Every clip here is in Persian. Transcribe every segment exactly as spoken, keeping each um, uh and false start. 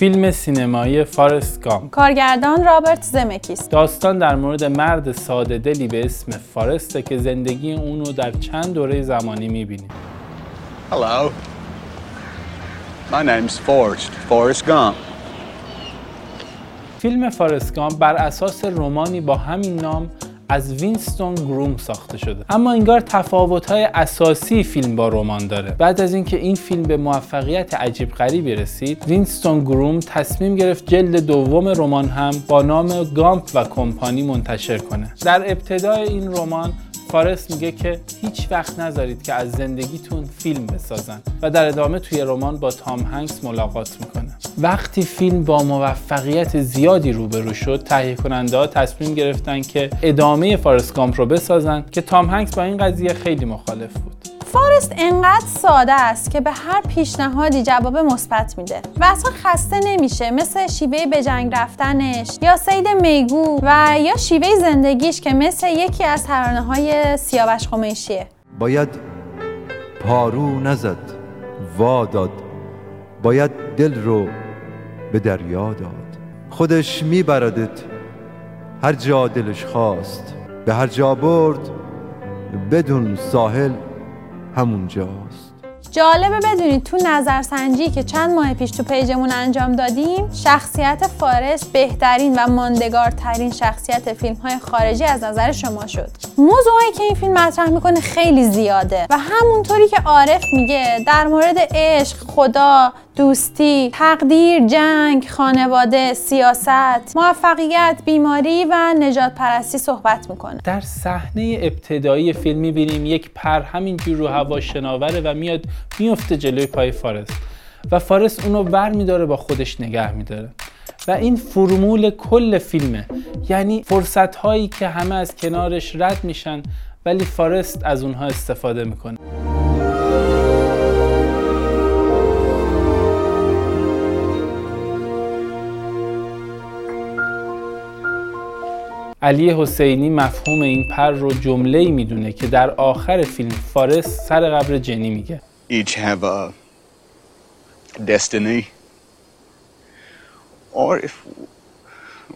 فیلم سینمایی فارست گامپ. کارگردان رابرت زمکیس. داستان در مورد مرد ساده دلی به اسم فارسته که زندگی اون رو در چند دوره زمانی می‌بینیم. Hello. My name's Forrest. Forrest Gump. فیلم فارست گامپ بر اساس رمانی با همین نام از وینستون گروم ساخته شده، اما انگار تفاوت‌های اساسی فیلم با رمان داره. بعد از اینکه این فیلم به موفقیت عجیب غریبی رسید، وینستون گروم تصمیم گرفت جلد دوم رمان هم با نام گامپ و کمپانی منتشر کنه. در ابتدای این رمان فارست میگه که هیچ وقت نذارید که از زندگیتون فیلم بسازن و در ادامه توی رمان با تام هنکس ملاقات میکنه. وقتی فیلم با موفقیت زیادی روبرو شد، تهیه کننده ها تصمیم گرفتن که ادامه فارست گامپ رو بسازن که تام هنکس با این قضیه خیلی مخالف بود. فارست انقدر ساده است که به هر پیشنهادی جواب مثبت میده و اصلا خسته نمیشه، مثل شیوه به جنگ رفتنش یا صید میگو و یا شیوه زندگیش که مثل یکی از ترانه‌های سیاوش قمیشیه. باید پارو نزد وا داد، باید دل رو به دریا داد، خودش میبردت هر جا دلش خواست، به هر جا برد بدون ساحل همونجاست. جالبه بدونید تو نظرسنجی که چند ماه پیش تو پیجمون انجام دادیم، شخصیت فارست بهترین و ماندگارترین شخصیت فیلم‌های خارجی از نظر شما شد. موضوعی که این فیلم مطرح میکنه خیلی زیاده و همونطوری که عارف میگه در مورد عشق، خدا، دوستی، تقدیر، جنگ، خانواده، سیاست، موفقیت، بیماری و نجات پرستی صحبت میکنه. در صحنه ابتدایی فیلم میبینیم یک پر همینجور رو هوا شناوره و میاد میفته جلوی پای فارست و فارست اونو بر میداره با خودش نگه میداره و این فرمول کل فیلمه، یعنی فرصت هایی که همه از کنارش رد میشن ولی فارست از اونها استفاده میکنه. علی حسینی مفهوم این پر رو جمله‌ای میدونه که در آخر فیلم فارست سر قبر جنی میگه. Each have a destiny, or if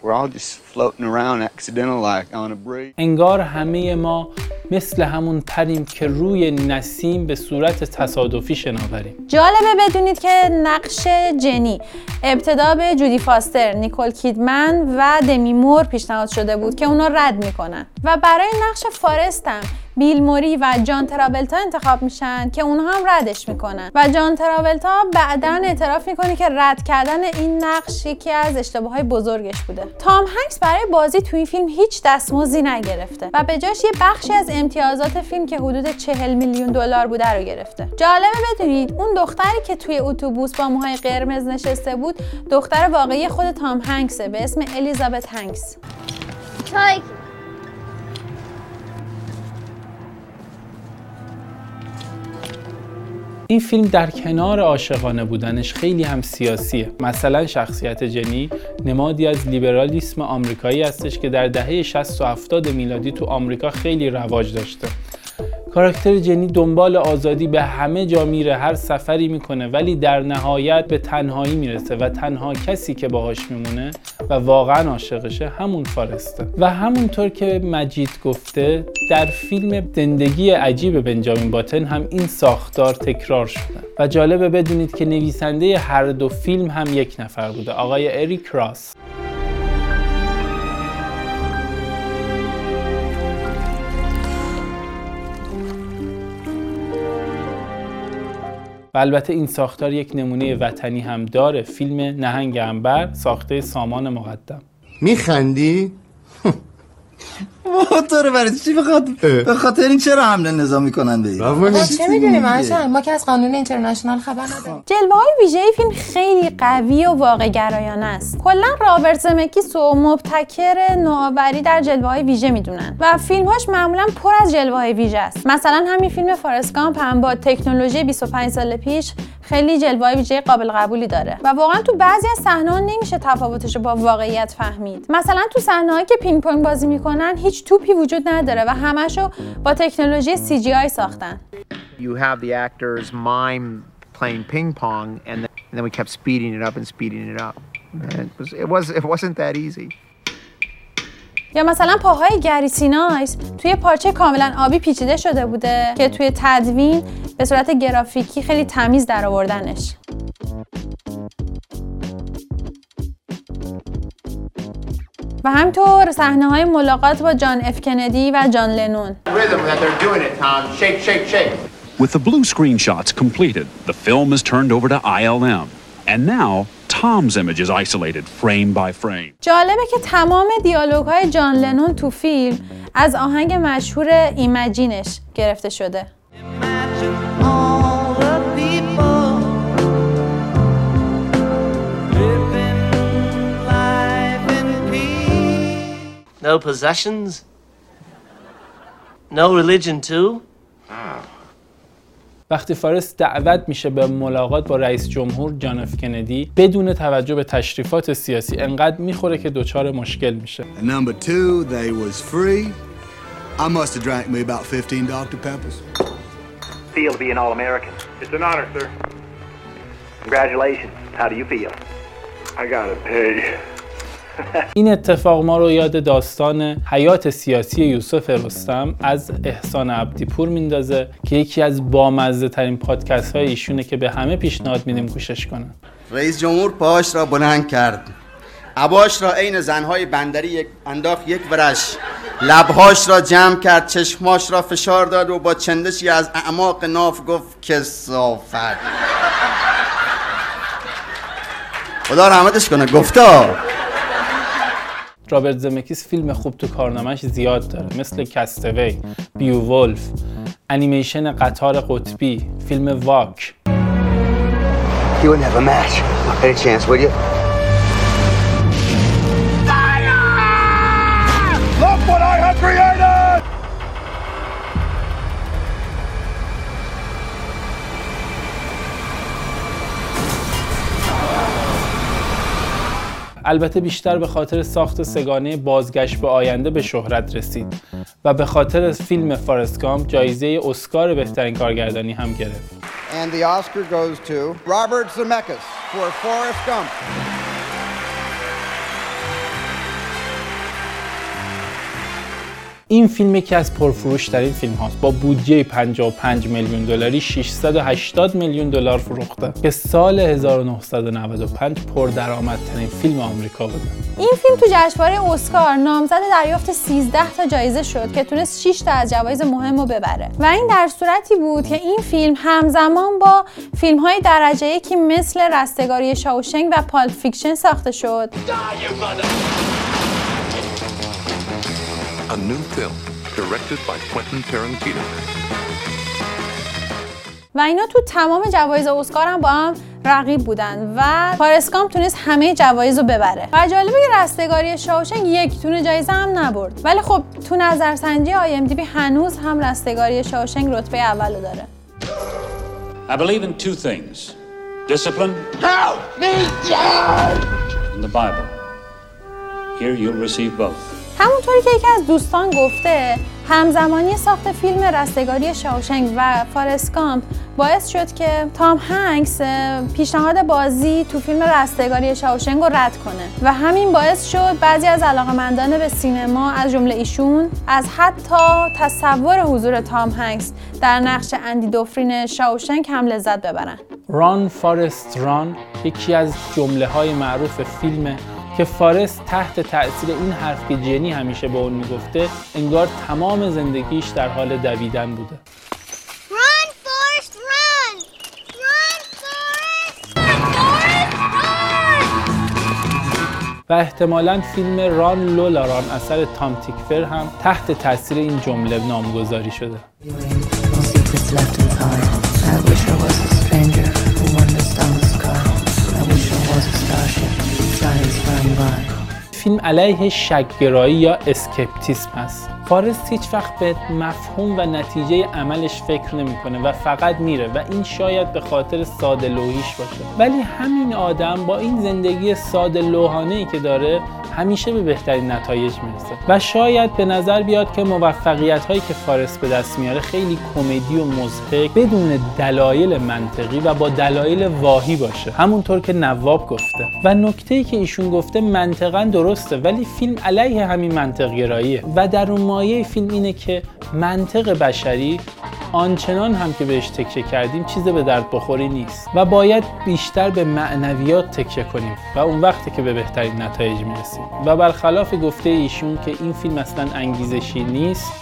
we're all just floating around accidental like on a breeze. انگار همه ما مثل همون پریم که روی نسیم به صورت تصادفی شناوریم. جالبه بدونید که نقش جنی ابتدا به جودی فاستر، نیکول کیدمن و دمی مور پیشنهاد شده بود که اونا رد میکنن و برای نقش فارست هم بیل موری و جان تراولتا انتخاب میشن که اونها هم ردش میکنن و جان تراولتا بعداً اعتراف میکنه که رد کردن این نقش یکی از اشتباههای بزرگش بوده. تام هنکس برای بازی تو این فیلم هیچ دستمزدی نگرفته و به جاش یه بخشی از امتیازات فیلم که حدود چهل میلیون دلار بوده رو گرفته. جالبه بدونید اون دختری که توی اتوبوس با موهای قرمز نشسته بود، دختر واقعی خود تام هنکسه به اسم الیزابت هنکس. چای این فیلم در کنار عاشقانه بودنش خیلی هم سیاسیه. مثلا شخصیت جنی نمادی از لیبرالیسم آمریکایی هستش که در دهه شصت و هفتاد میلادی تو آمریکا خیلی رواج داشته. کاراکتر جنی دنبال آزادی به همه جا میره، هر سفری میکنه، ولی در نهایت به تنهایی میرسه و تنها کسی که باهاش میمونه و واقعا عاشقشه همون فارسته. و همونطور که مجید گفته، در فیلم زندگی عجیب بنجامین باتن هم این ساختار تکرار شده و جالبه بدونید که نویسنده هر دو فیلم هم یک نفر بوده، آقای اریک راث. و البته این ساختار یک نمونه وطنی هم داره، فیلم نهنگ عنبر ساخته سامان مقدم. میخندی؟ موتور برای چی بخواد؟ به خاطر این چرا حمله نظامی کنن به این؟ چه میدونیم اصلا، ما که از قانون اینترنشنال خبر نداریم. جلوه‌های ویژه فیلم خیلی قوی و واقع‌گرایانه است. کلا رابرت زمکیس و مبتکر نوآوری در جلوه‌های ویژه میدونن و فیلم‌هاش معمولا پر از جلوه‌های ویژه است. مثلا همین فیلم فارست گامپ هم با تکنولوژی بیست و پنج سال پیش خیلی جلوه‌های ویژه قابل قبولی داره و واقعا تو بعضی از صحنه‌ها نمیشه تفاوتش با واقعیت فهمید. مثلا تو صحنه‌هایی که پینگ پنگ بازی میکنن هیچ توپی وجود نداره و همه‌شو با تکنولوژی سی جی آی ساختن. You have the actors mime playing ping pong, and then, and then we kept speeding it up and speeding it up. And it was it was it wasn't that easy. یا مثلا پاهای گری سینایس توی پارچه کاملا آبی پیچیده شده بوده که توی تدوین به صورت گرافیکی خیلی تمیز در آوردنش. و همطور صحنه‌های ملاقات با جان اف کندی و جان لنون. With the blue screenshots completed, the film is turned over to آی ال ام. And now Tom's image is isolated frame by frame. جالبه که تمام دیالوگ‌های جان لنون تو فیلم از آهنگ مشهور ایمجینش گرفته شده. No possessions? No religion too? وقتی فارس دعوت میشه به ملاقات با رئیس جمهور جان اف کندی، بدون توجه به تشریفات سیاسی انقدر میخوره که دوچار مشکل میشه. Number two, they was free. I must have drank me about fifteen Doctor Peppers. Feel to be an All-American. It's an honor, sir. Congratulations. How do you feel? I gotta pay. این اتفاق ما رو یاد داستان حیات سیاسی یوسف رستم از احسان عبدیپور میندازه که یکی از بامزه ترین پادکست های ایشونه که به همه پیشنهاد میدیم گوشش کنن. رئیس جمهور پاهاش را بلند کرد، عباش را عین زنهای بندری انداخت یک ورش، لبهاش را جمع کرد، چشماش را فشار داد و با چندشی از اعماق ناف گفت کثافت. خدا رحمتش کنه گفتا. رابرت زمکیس فیلم خوب تو کارنامه‌اش زیاد داره، مثل کاستوی، بیوولف، انیمیشن قطار قطبی، فیلم واک. You would never match. Any chance, would you? Fire! Look what I have created! البته بیشتر به خاطر ساخت سگانه بازگشت به آینده به شهرت رسید و به خاطر فیلم فارست گامپ جایزه اسکار بهترین کارگردانی هم گرفت. And the Oscar goes to Robert Zemeckis for Forrest Gump. این فیلم یکی از پرفروش‌ترین فیلم‌هاست، با بودجه پنجاه و پنج میلیون دلاری ششصد و هشتاد میلیون دلار فروخته که سال هزار و نهصد و نود و پنج پردرآمدترین فیلم آمریکا بود. این فیلم تو جشنواره اسکار نامزد دریافت سیزده تا جایزه شد که تونست شش تا از جوایز مهم رو ببره و این در صورتی بود که این فیلم همزمان با فیلم‌های درجه یکی مثل رستگاری شاوشنگ و پالپ فیکشن ساخته شد. A new film directed by Quentin Tarantino. و اینا تو تمام جوایز اسکار هم با هم رقیب بودن و فارست گامپ تونست همه جوایز رو ببره. و جالبه رستگاری شاوشنگ یک تونه جایزه هم نبرد. ولی خب تو نظرسنجی آی ام دی بی هنوز هم رستگاری شاوشنگ رتبه اولو داره. I believe in two things. Discipline. Help me God. And the Bible. Here you'll receive both. همونطوری که یکی از دوستان گفته، همزمانی ساخت فیلم رستگاری شاوشنگ و فارست گامپ باعث شد که تام هنکس پیشنهاد بازی تو فیلم رستگاری شاوشنگ رو رد کنه و همین باعث شد بعضی از علاقه‌مندان به سینما از جمله ایشون از حتی تصور حضور تام هنکس در نقش اندی دوفرین شاوشنگ هم لذت ببرن. ران فارست ران یکی از جمله‌های معروف فیلم که فارست تحت تأثیر این حرف که جنی همیشه با اون میگفته انگار تمام زندگیش در حال دویدن بوده. Run Forrest run! Run Forrest! Run Forrest run! و احتمالاً فیلم ران لولا ران اثر تام تیکور هم تحت تأثیر این جمله نامگذاری شده. فیلم علیه شک‌گرایی یا اسکپتیسم است. فارست هیچ وقت به مفهوم و نتیجه عملش فکر نمی‌کنه و فقط میره و این شاید به خاطر ساده لوحیش باشه. ولی همین آدم با این زندگی ساده لوحانه‌ای که داره همیشه به بهترین نتایج میرسه و شاید به نظر بیاد که موفقیت‌هایی که فارس به دست میاره خیلی کمدی و مضحک بدون دلایل منطقی و با دلایل واهی باشه، همونطور که نواب گفته. و نکته‌ای که ایشون گفته منطقاً درسته، ولی فیلم علیه همین منطق گراییه و در اون مایه فیلم اینه که منطق بشری آنچنان هم که بهش تکیه کردیم چیز به درد بخوری نیست و باید بیشتر به معنویات تکیه کنیم و اون وقته که به بهترین نتایج میرسیم. و برخلاف گفته ایشون که این فیلم اصلا انگیزشی نیست،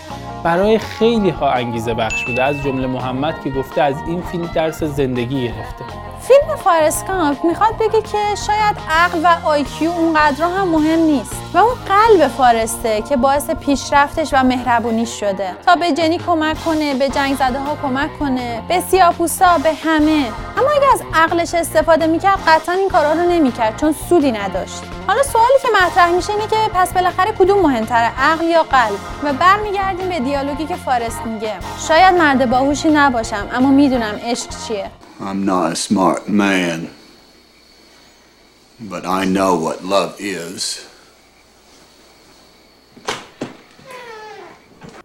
برای خیلی ها انگیزه بخش بوده، از جمله محمد که گفته از این فیلم درس زندگی گرفته. فیلم فارست کامپ میخواد بگه که شاید عقل و آیکیو اونقدرها هم مهم نیست و اون قلب فارسته که باعث پیشرفتش و مهربونیش شده تا به جنی کمک کنه، به جنگ زده ها کمک کنه، به سیاپوسا، به همه. اما اگه از عقلش استفاده میکرد قطعا این کارا رو نمیکرد چون سودی نداشت. حالا سوالی که مطرح میشه اینه که پس بالاخره کدوم مهمتره، عقل یا قلب؟ و برمیگردیم به دیالوگی که فارست میگه: شاید مرد باهوشی نباشم اما میدونم عشق چیه. I'm not a smart man, but I know what love is.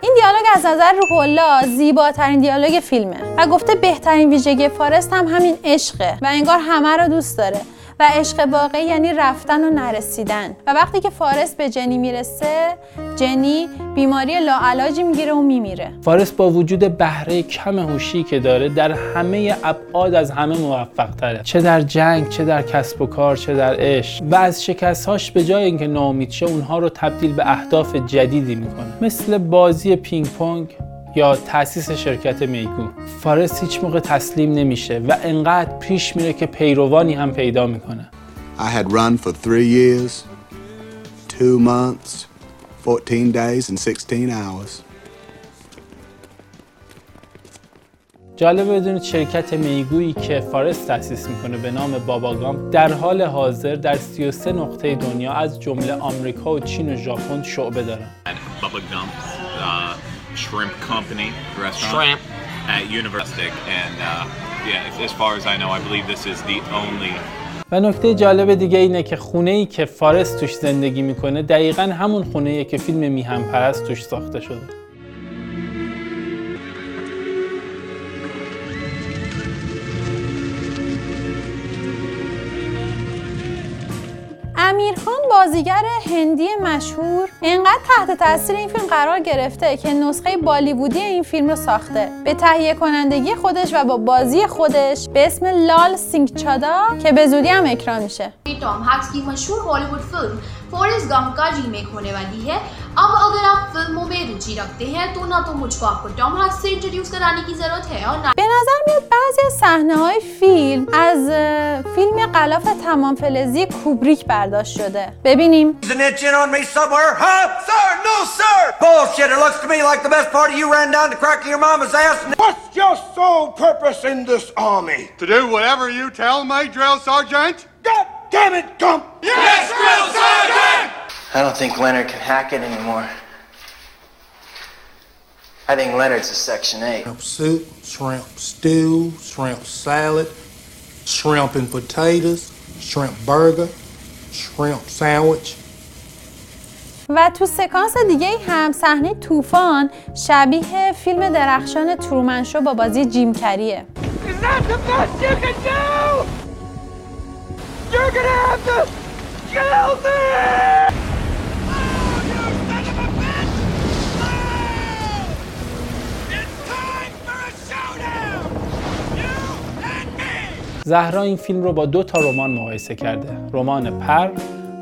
این دیالوگ از نظر روح‌الله زیباترین دیالوگ فیلمه و گفته بهترین ویژگی فارست هم همین عشقه و انگار همه رو دوست داره و عشق واقعی یعنی رفتن و نرسیدن. و وقتی که فارست به جنی میرسه، جنی بیماری لاعلاجی میگیره و میمیره. فارست با وجود بهره کم هوشی که داره در همه ابعاد از همه موفق‌تره، چه در جنگ، چه در کسب و کار، چه در عشق. و از شکست‌هاش به جای اینکه ناامید شه اونها رو تبدیل به اهداف جدیدی میکنه، مثل بازی پینگ پونگ یا تأسیس شرکت میگو. فارست هیچ موقع تسلیم نمیشه و انقدر پیش میره که پیروانی هم پیدا میکنه. I had run for three years, two months, fourteen days and sixteen hours. جالبه بدونید شرکت میگویی که فارست تأسیس میکنه به نام باباگام در حال حاضر در سی و سه نقطه دنیا از جمله آمریکا و چین و ژاپن شعبه داره. باباگام shrimp company restaurant shrimp. at University and uh, yeah as far as I know I believe this is the only. و نکته جالب دیگه اینه که خونه‌ای که فارست توش زندگی میکنه دقیقاً همون خونه‌ایه که فیلم میهم پرست توش ساخته شده. امیرخان بازیگر هندی مشهور انقدر تحت تاثیر این فیلم قرار گرفته که نسخه بالیوودی این فیلم رو ساخته به تهیه کنندگی خودش و با بازی خودش به اسم لال سینگ چادا که به زودی هم اکران میشه. تام هانکس کی مشهور هالیوود فیلم فورست گم کا ریمیک ہونے والی ہے. اب اگر آپ فلموں میں روچی رکھتے ہیں تو نہ تو مجھ کو آپ کو ٹام ہانکس سے انٹروڈیوس کرانے کی ضرورت ہے اور نہ. به نظر میاد بعضی صحنه های فیلم از فیلم غلاف تمام فلزی کوبریک برداشت شده. ببینیم. What's your sole purpose in this army? To do whatever you tell me, drill sergeant. God damn it, Gump. Yes, drill sergeant. I don't think Leonard can hack it anymore. I think Leonard's a section eight. Shrimp soup, shrimp stew, shrimp salad, shrimp and potatoes, shrimp burger, shrimp sandwich. و تو سکانس دیگه هم صحنه طوفان شبیه فیلم درخشان ترومن شو با بازی جیم کریه. Is that the best you can do? You're gonna have to kill me! زهرا این فیلم رو با دو تا رمان مقایسه کرده، رمان پر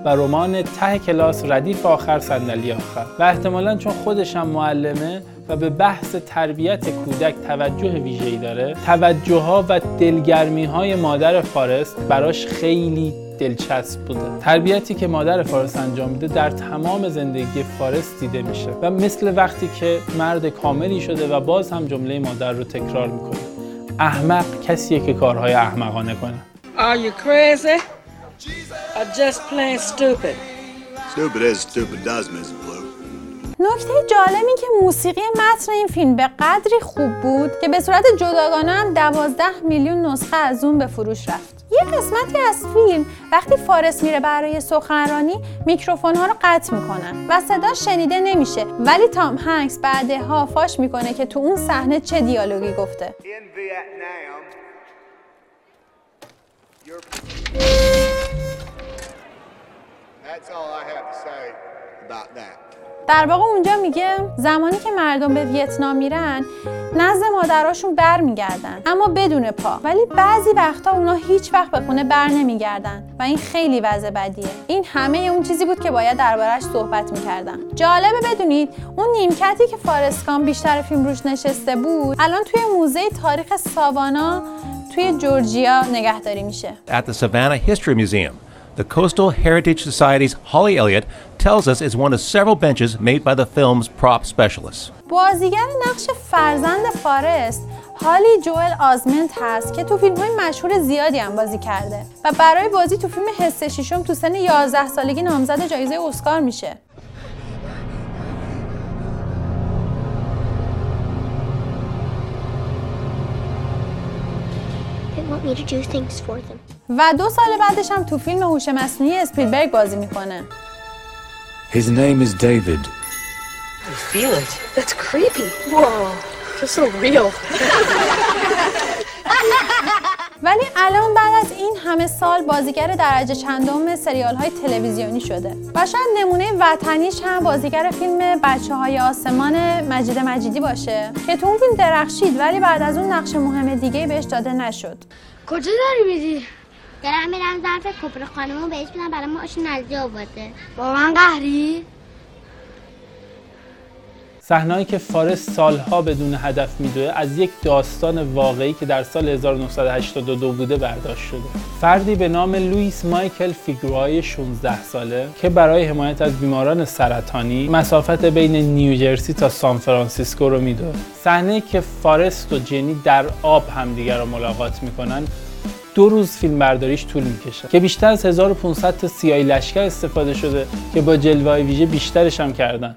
و رمان ته کلاس ردیف آخر صندلی آخر. و احتمالاً چون خودش هم معلمه و به بحث تربیت کودک توجه ویژه‌ای داره، توجه‌ها و دلگرمی‌های مادر فارست براش خیلی دلچسب بوده. تربیتی که مادر فارست انجام میده در تمام زندگی فارست دیده میشه و مثل وقتی که مرد کاملی شده و باز هم جمله مادر رو تکرار میکنه: احمق کسیه که کارهای احمقانه کنه. Are you crazy? Or just plain stupid? Stupid is stupid does, Miss Blue. نکته جالب این که موسیقی متن این فیلم به قدری خوب بود که به صورت جداگانه هم دوازده میلیون نسخه از اون به فروش رفت. یه قسمتی از فیلم وقتی فارس میره برای سخنرانی میکروفون ها رو قطع میکنن و صدا شنیده نمیشه، ولی تام هنکس بعدها فاش میکنه که تو اون صحنه چه دیالوگی گفته. در واقع اونجا میگه زمانی که مردم به ویتنام میرن نزد مادراشون بر میگردن اما بدون پا، ولی بعضی وقتا اونا هیچ وقت به خونه بر نمیگردن و این خیلی وضع بدیه. این همه اون چیزی بود که باید دربارش صحبت میکردن. جالبه بدونید اون نیمکتی که فارست گامپ بیشتر فیلم روش نشسته بود الان توی موزه تاریخ ساوانا توی جورجیا نگهداری میشه. At the Savannah History Museum, the Coastal Heritage Society's Holly Elliott tells us is one of several benches made by the film's prop specialists. بازیگر نقش فرزند فارست هالی جوئل آزمنت هست که تو فیلم‌های مشهور زیادی هم بازی کرده و برای بازی تو فیلم حس ششم تو سن یازده سالگی نامزد جایزه اسکار میشه. و دو سال بعدش هم تو فیلم هوش مصنوعی اسپیلبرگ بازی میکنه. His name is David. I feel it. That's creepy. Whoa. It's so real. ولی الان بعد از این همه سال بازیگر درجه چندم سریال های تلویزیونی شده و شاید نمونه وطنیش هم بازیگر فیلم بچه های آسمان مجید مجیدی باشه که تو اون فیلم درخشید ولی بعد از اون نقش مهم دیگه بهش داده نشد. کجا داری میدی؟ دارم میرم ظرف کپر خانمو بهش میدم برای ما آشون نزدی آورده. با من قهری؟ صحنه‌ای که فارست سالها بدون هدف میدوه از یک داستان واقعی که در سال هزار و نهصد و هشتاد و دو بوده برداشت شده. فردی به نام لوئیس مایکل فیگرای شانزده ساله که برای حمایت از بیماران سرطانی مسافت بین نیوجرسی تا سان فرانسیسکو رو میدوه. صحنه‌ای که فارست و جنی در آب همدیگر رو ملاقات میکنن دو روز فیلم برداریش طول میکشه که بیشتر از هزار و پانصد تا سیاهی لشکر استفاده شده که با جلوه‌های ویژه بیشترش هم کردن.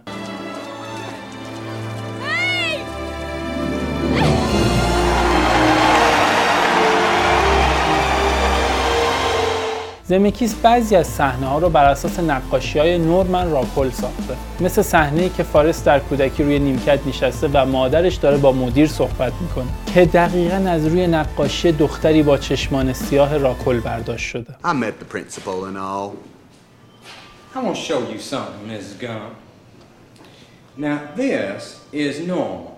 زمکیس بعضی از صحنه‌ها رو بر اساس نقاشی‌های نورمن راکول ساخته، مثل صحنه‌ای که فارست در کودکی روی نیمکت نشسته و مادرش داره با مدیر صحبت میکنه که دقیقاً از روی نقاشی دختری با چشمان سیاه راکول برداشت شده. I met the principal and all. I want to show you something, Missus Gump. Now this is normal.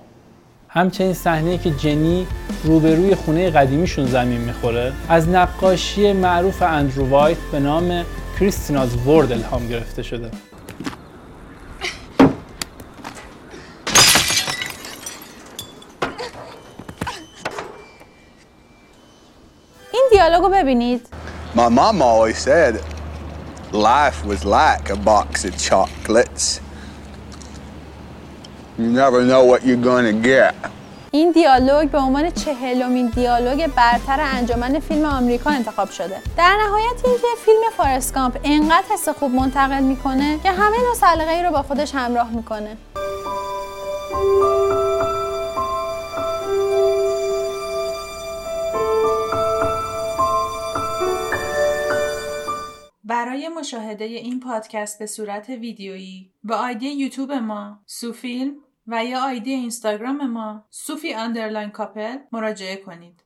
همچنین صحنه‌ای که جنی روبروی خونه قدیمیشون زمین میخوره از نقاشی معروف اندرو وایت به نام کریستیناز ورلد الهام گرفته شده. این دیالوگو ببینید. My mom always said life was like a box of chocolates. You never know what you're gonna get. این دیالوگ به عنوان چهلمین دیالوگ برتر انجمن فیلم آمریکا انتخاب شده. در نهایت اینکه فیلم فارست گامپ انقدر حس خوب منتقل میکنه که همه نوع سلیقه‌ای رو با خودش همراه میکنه. برای مشاهده این پادکست به صورت ویدیویی به آیدی یوتیوب ما سوفیلم و یا آیدی اینستاگرام ما سوفی اندرلاین کاپل مراجعه کنید.